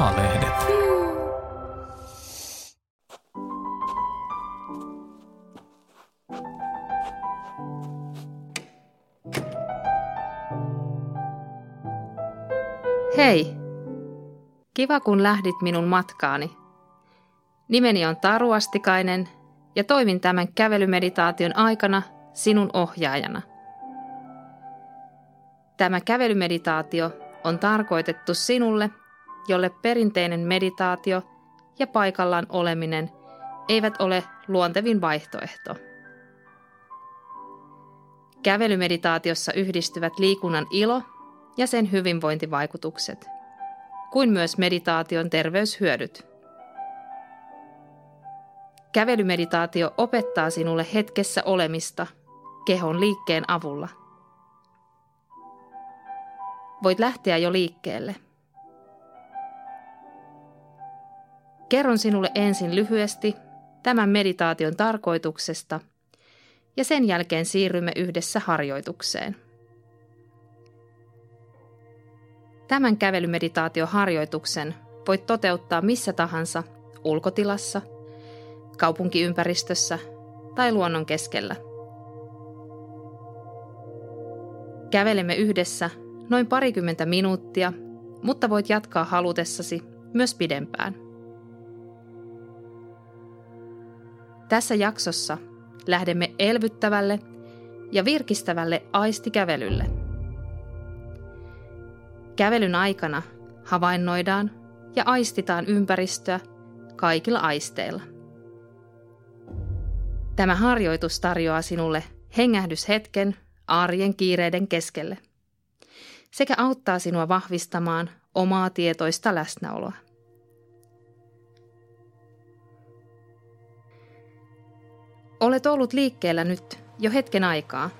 A-lehdet. Hei! Kiva, kun lähdit minun matkaani. Nimeni on Taru Astikainen ja toimin tämän kävelymeditaation aikana sinun ohjaajana. Tämä kävelymeditaatio on tarkoitettu sinulle, jolle perinteinen meditaatio ja paikallaan oleminen eivät ole luontevin vaihtoehto. Kävelymeditaatiossa yhdistyvät liikunnan ilo ja sen hyvinvointivaikutukset, kuin myös meditaation terveyshyödyt. Kävelymeditaatio opettaa sinulle hetkessä olemista kehon liikkeen avulla. Voit lähteä jo liikkeelle. Kerron sinulle ensin lyhyesti tämän meditaation tarkoituksesta ja sen jälkeen siirrymme yhdessä harjoitukseen. Tämän kävelymeditaatioharjoituksen voit toteuttaa missä tahansa ulkotilassa, kaupunkiympäristössä tai luonnon keskellä. Kävelemme yhdessä noin parikymmentä minuuttia, mutta voit jatkaa halutessasi myös pidempään. Tässä jaksossa lähdemme elvyttävälle ja virkistävälle aistikävelylle. Kävelyn aikana havainnoidaan ja aistitaan ympäristöä kaikilla aisteilla. Tämä harjoitus tarjoaa sinulle hengähdyshetken arjen kiireiden keskelle sekä auttaa sinua vahvistamaan omaa tietoista läsnäoloa. Olet ollut liikkeellä nyt jo hetken aikaa.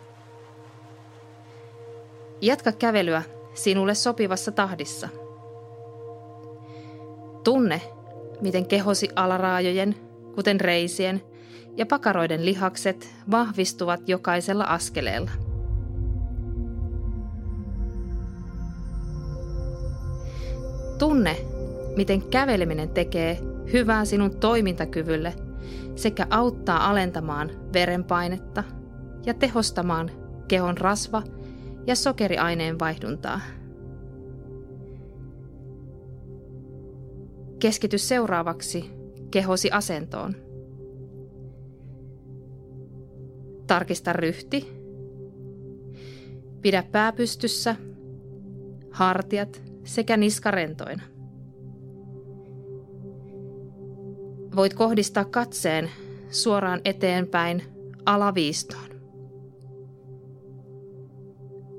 Jatka kävelyä sinulle sopivassa tahdissa. Tunne, miten kehosi alaraajojen, kuten reisien ja pakaroiden lihakset vahvistuvat jokaisella askeleella. Tunne, miten käveleminen tekee hyvää sinun toimintakyvylle sekä auttaa alentamaan verenpainetta ja tehostamaan kehon rasva- ja sokeriaineen vaihduntaa. Keskity seuraavaksi kehosi asentoon. Tarkista ryhti. Pidä pää pystyssä, hartiat sekä niska rentoina. Voit kohdistaa katseen suoraan eteenpäin alaviistoon.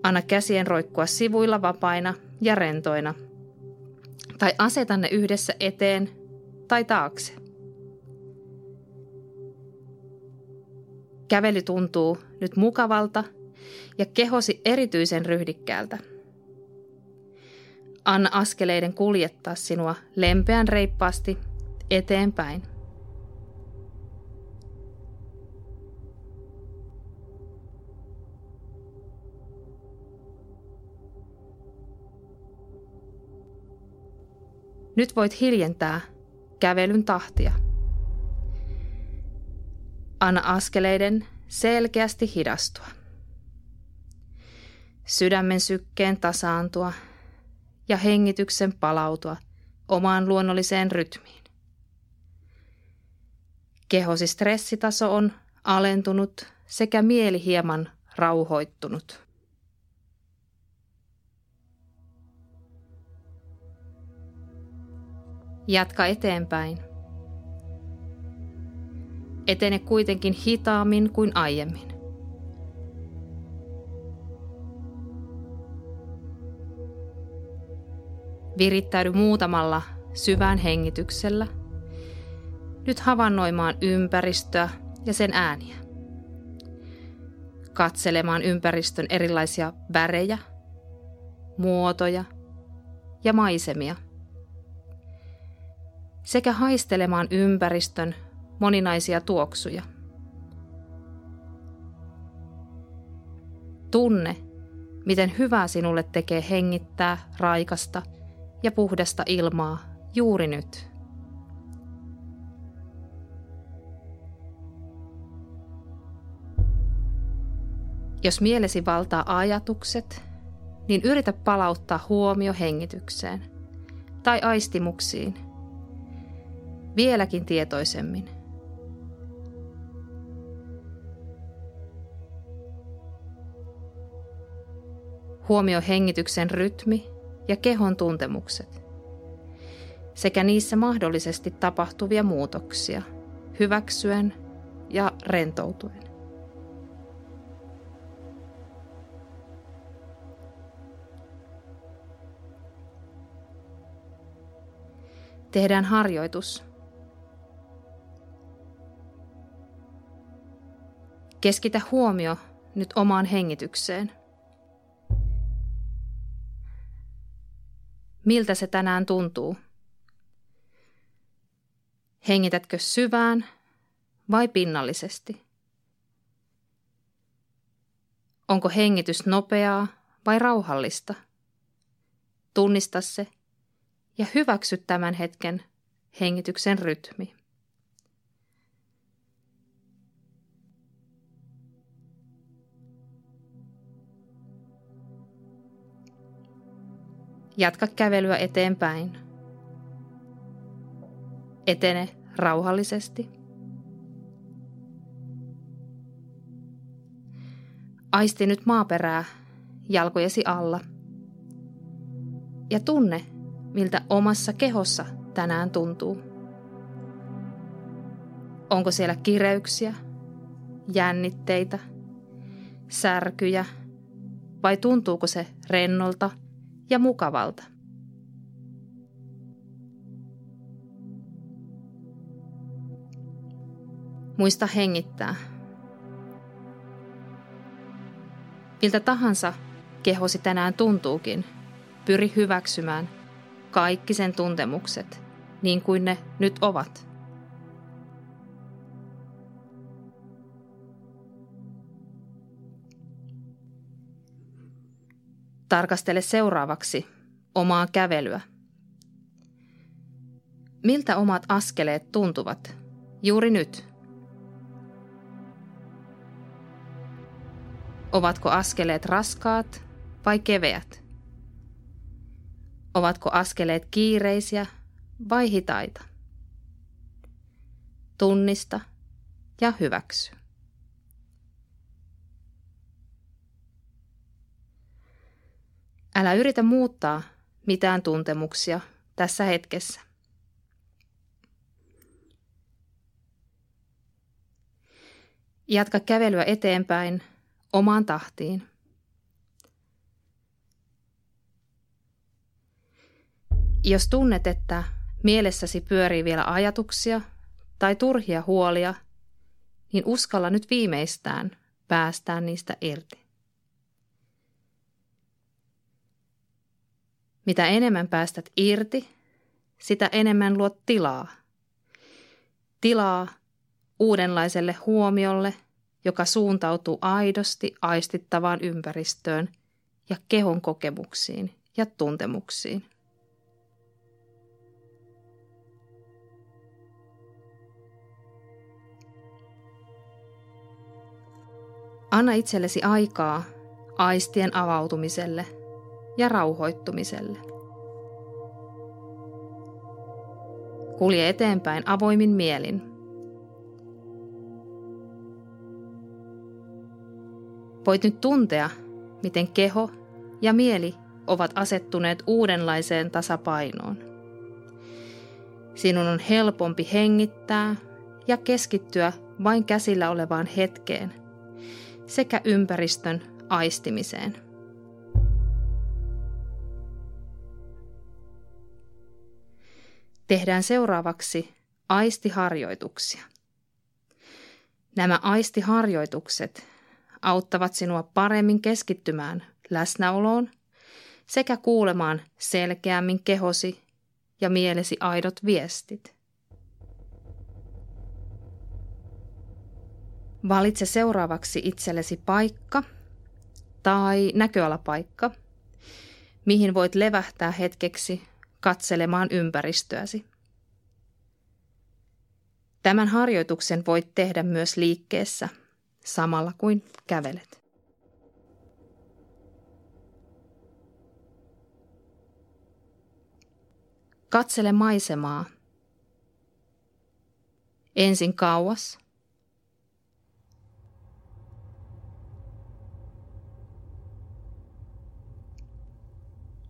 Anna käsien roikkua sivuilla vapaina ja rentoina, tai aseta ne yhdessä eteen tai taakse. Kävely tuntuu nyt mukavalta ja kehosi erityisen ryhdikkäältä. Anna askeleiden kuljettaa sinua lempeän reippaasti eteenpäin. Nyt voit hiljentää kävelyn tahtia. Anna askeleiden selkeästi hidastua. Sydämen sykkeen tasaantua ja hengityksen palautua omaan luonnolliseen rytmiin. Kehosi stressitaso on alentunut sekä mieli hieman rauhoittunut. Jatka eteenpäin. Etene kuitenkin hitaammin kuin aiemmin. Virittäydy muutamalla syvään hengityksellä. Nyt havainnoimaan ympäristöä ja sen ääniä. Katselemaan ympäristön erilaisia värejä, muotoja ja maisemia. Sekä haistelemaan ympäristön moninaisia tuoksuja. Tunne, miten hyvää sinulle tekee hengittää raikasta ja puhdasta ilmaa juuri nyt. Jos mielesi valtaa ajatukset, niin yritä palauttaa huomio hengitykseen tai aistimuksiin vieläkin tietoisemmin. Huomioi hengityksen rytmi ja kehon tuntemukset sekä niissä mahdollisesti tapahtuvia muutoksia hyväksyen ja rentoutuen. Tehdään harjoitus. Keskitä huomio nyt omaan hengitykseen. Miltä se tänään tuntuu? Hengitätkö syvään vai pinnallisesti? Onko hengitys nopeaa vai rauhallista? Tunnista se ja hyväksy tämän hetken hengityksen rytmi. Jatka kävelyä eteenpäin. Etene rauhallisesti. Aisti nyt maaperää jalkojesi alla ja tunne, miltä omassa kehossa tänään tuntuu. Onko siellä kireyksiä, jännitteitä, särkyjä vai tuntuuko se rennolta ja mukavalta? Muista hengittää. Miltä tahansa kehosi tänään tuntuukin, pyri hyväksymään kaikki sen tuntemukset, niin kuin ne nyt ovat. Tarkastele seuraavaksi omaa kävelyä. Miltä omat askeleet tuntuvat juuri nyt? Ovatko askeleet raskaat vai keveät? Ovatko askeleet kiireisiä vai hitaita? Tunnista ja hyväksy. Älä yritä muuttaa mitään tuntemuksia tässä hetkessä. Jatka kävelyä eteenpäin omaan tahtiin. Jos tunnet, että mielessäsi pyörii vielä ajatuksia tai turhia huolia, niin uskalla nyt viimeistään päästää niistä irti. Mitä enemmän päästät irti, sitä enemmän luot tilaa. Tilaa uudenlaiselle huomiolle, joka suuntautuu aidosti aistittavaan ympäristöön ja kehon kokemuksiin ja tuntemuksiin. Anna itsellesi aikaa aistien avautumiselle ja rauhoittumiselle. Kulje eteenpäin avoimin mielin. Voit nyt tuntea, miten keho ja mieli ovat asettuneet uudenlaiseen tasapainoon. Sinun on helpompi hengittää ja keskittyä vain käsillä olevaan hetkeen sekä ympäristön aistimiseen. Tehdään seuraavaksi aistiharjoituksia. Nämä aistiharjoitukset auttavat sinua paremmin keskittymään läsnäoloon sekä kuulemaan selkeämmin kehosi ja mielesi aidot viestit. Valitse seuraavaksi itsellesi paikka tai näköalapaikka, mihin voit levähtää hetkeksi katselemaan ympäristöäsi. Tämän harjoituksen voit tehdä myös liikkeessä, samalla kuin kävelet. Katsele maisemaa. Ensin kauas.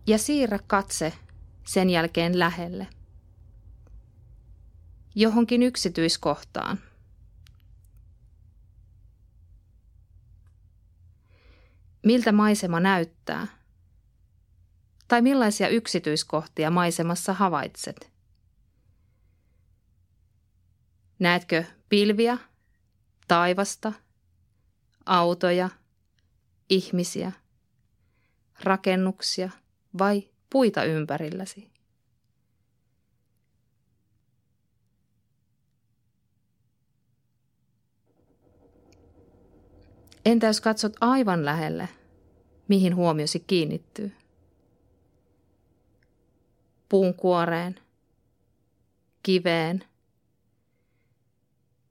Ja siirrä katse sen jälkeen lähelle. Johonkin yksityiskohtaan. Miltä maisema näyttää? Tai millaisia yksityiskohtia maisemassa havaitset? Näetkö pilviä, taivasta, autoja, ihmisiä, rakennuksia vai puita ympärilläsi? Entä jos katsot aivan lähelle, mihin huomiosi kiinnittyy? Puun kuoreen, kiveen,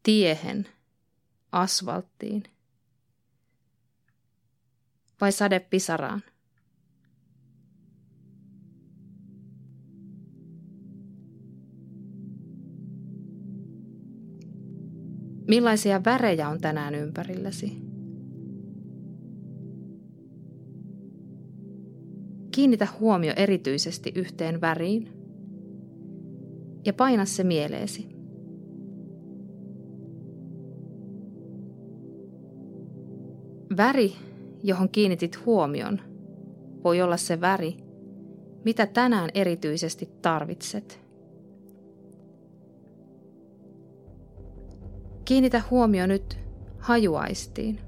tiehen, asfalttiin vai sadepisaraan? Millaisia värejä on tänään ympärilläsi? Kiinnitä huomio erityisesti yhteen väriin ja paina se mieleesi. Väri, johon kiinnitit huomion, voi olla se väri, mitä tänään erityisesti tarvitset. Kiinnitä huomio nyt hajuaistiin.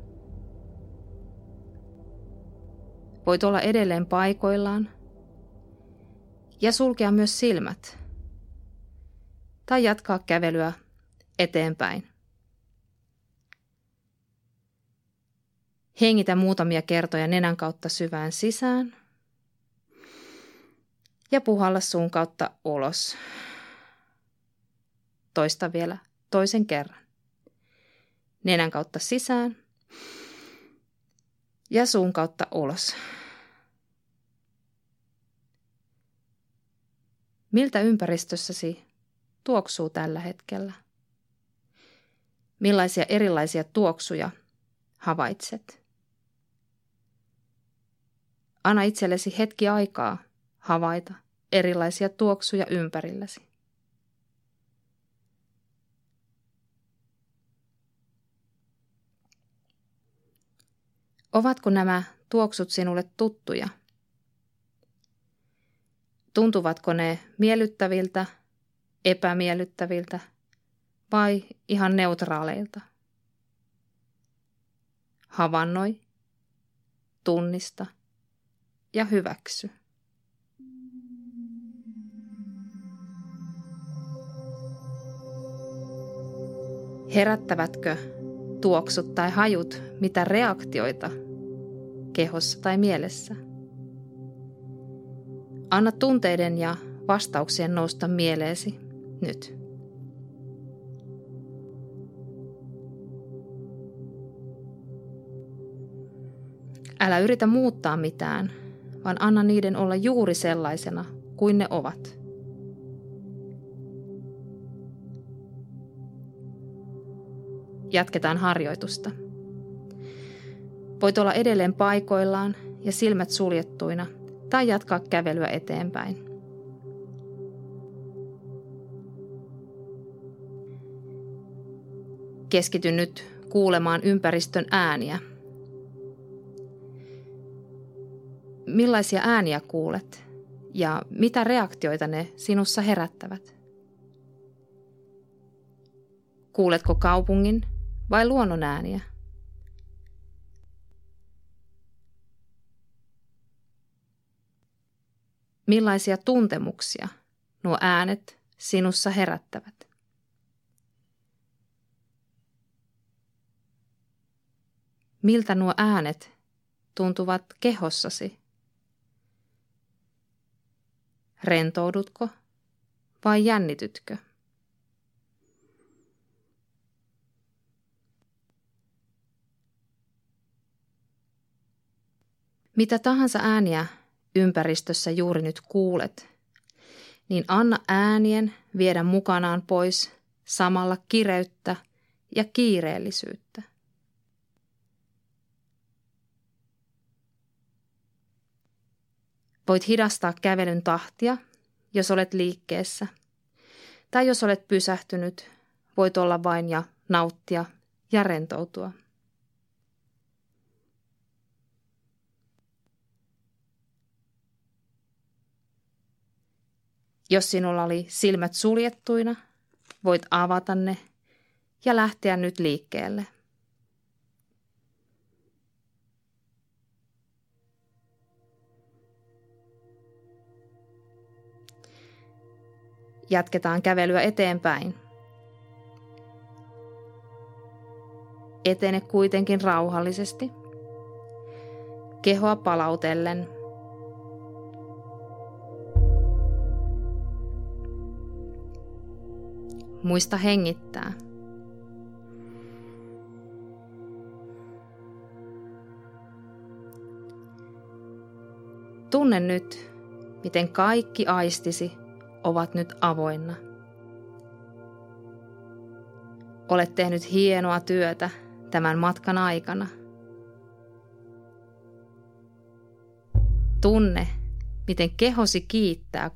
Voit olla edelleen paikoillaan ja sulkea myös silmät tai jatkaa kävelyä eteenpäin. Hengitä muutamia kertoja nenän kautta syvään sisään ja puhalla suun kautta ulos. Toista vielä toisen kerran. Nenän kautta sisään ja suun kautta ulos. Miltä ympäristössäsi tuoksuu tällä hetkellä? Millaisia erilaisia tuoksuja havaitset? Anna itsellesi hetki aikaa havaita erilaisia tuoksuja ympärilläsi. Ovatko nämä tuoksut sinulle tuttuja? Tuntuvatko ne miellyttäviltä, epämiellyttäviltä vai ihan neutraaleilta? Havainnoi, tunnista ja hyväksy. Herättävätkö tuoksut tai hajut mitä reaktioita kehossa tai mielessä? Anna tunteiden ja vastauksien nousta mieleesi nyt. Älä yritä muuttaa mitään, vaan anna niiden olla juuri sellaisena kuin ne ovat. Jatketaan harjoitusta. Voit olla edelleen paikoillaan ja silmät suljettuina tai jatkaa kävelyä eteenpäin. Keskity nyt kuulemaan ympäristön ääniä. Millaisia ääniä kuulet ja mitä reaktioita ne sinussa herättävät? Kuuletko kaupungin vai luonnon ääniä? Millaisia tuntemuksia nuo äänet sinussa herättävät? Miltä nuo äänet tuntuvat kehossasi? Rentoudutko vai jännitytkö? Mitä tahansa ääniä ympäristössä juuri nyt kuulet, niin anna äänien viedä mukanaan pois samalla kireyttä ja kiireellisyyttä. Voit hidastaa kävelyn tahtia, jos olet liikkeessä. Tai jos olet pysähtynyt, voit olla vain ja nauttia ja rentoutua. Jos sinulla oli silmät suljettuina, voit avata ne ja lähteä nyt liikkeelle. Jatketaan kävelyä eteenpäin. Etene kuitenkin rauhallisesti, kehoa palautellen. Muista hengittää. Tunne nyt, miten kaikki aistisi ovat nyt avoinna. Olet tehnyt hienoa työtä tämän matkan aikana. Tunne, miten kehosi kiittää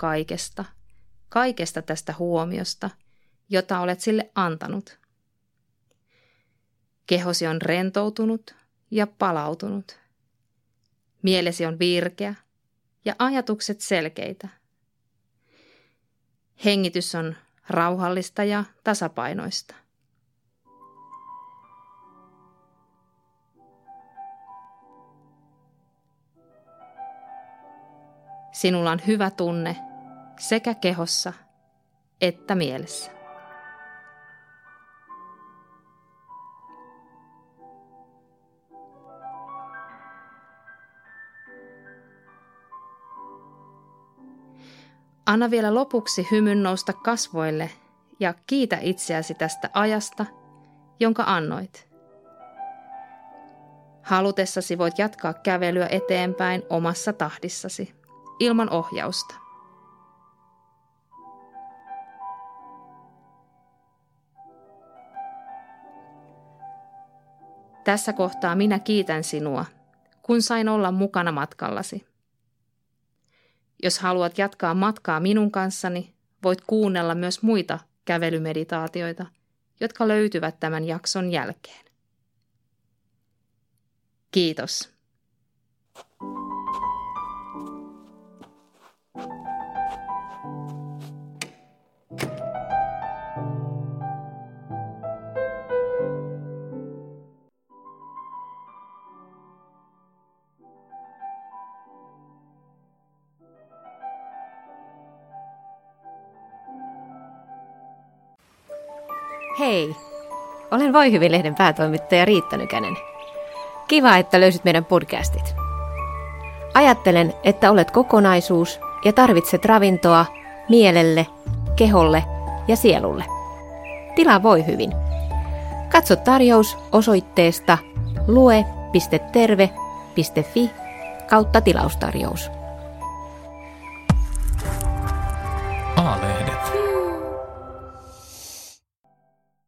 kaikesta tästä huomiosta, jota olet sille antanut. Kehosi on rentoutunut ja palautunut. Mielesi on virkeä ja ajatukset selkeitä. Hengitys on rauhallista ja tasapainoista. Sinulla on hyvä tunne sekä kehossa että mielessä. Anna vielä lopuksi hymyn nousta kasvoille ja kiitä itseäsi tästä ajasta, jonka annoit. Halutessasi voit jatkaa kävelyä eteenpäin omassa tahdissasi, ilman ohjausta. Tässä kohtaa minä kiitän sinua, kun sain olla mukana matkallasi. Jos haluat jatkaa matkaa minun kanssani, voit kuunnella myös muita kävelymeditaatioita, jotka löytyvät tämän jakson jälkeen. Kiitos. Hei! Olen Voi hyvin -lehden päätoimittaja Riitta Nykänen. Kiva, että löysit meidän podcastit. Ajattelen, että olet kokonaisuus ja tarvitset ravintoa mielelle, keholle ja sielulle. Tilaa Voi hyvin. Katso tarjous osoitteesta lue.terve.fi/tilaustarjous. A-lehdet.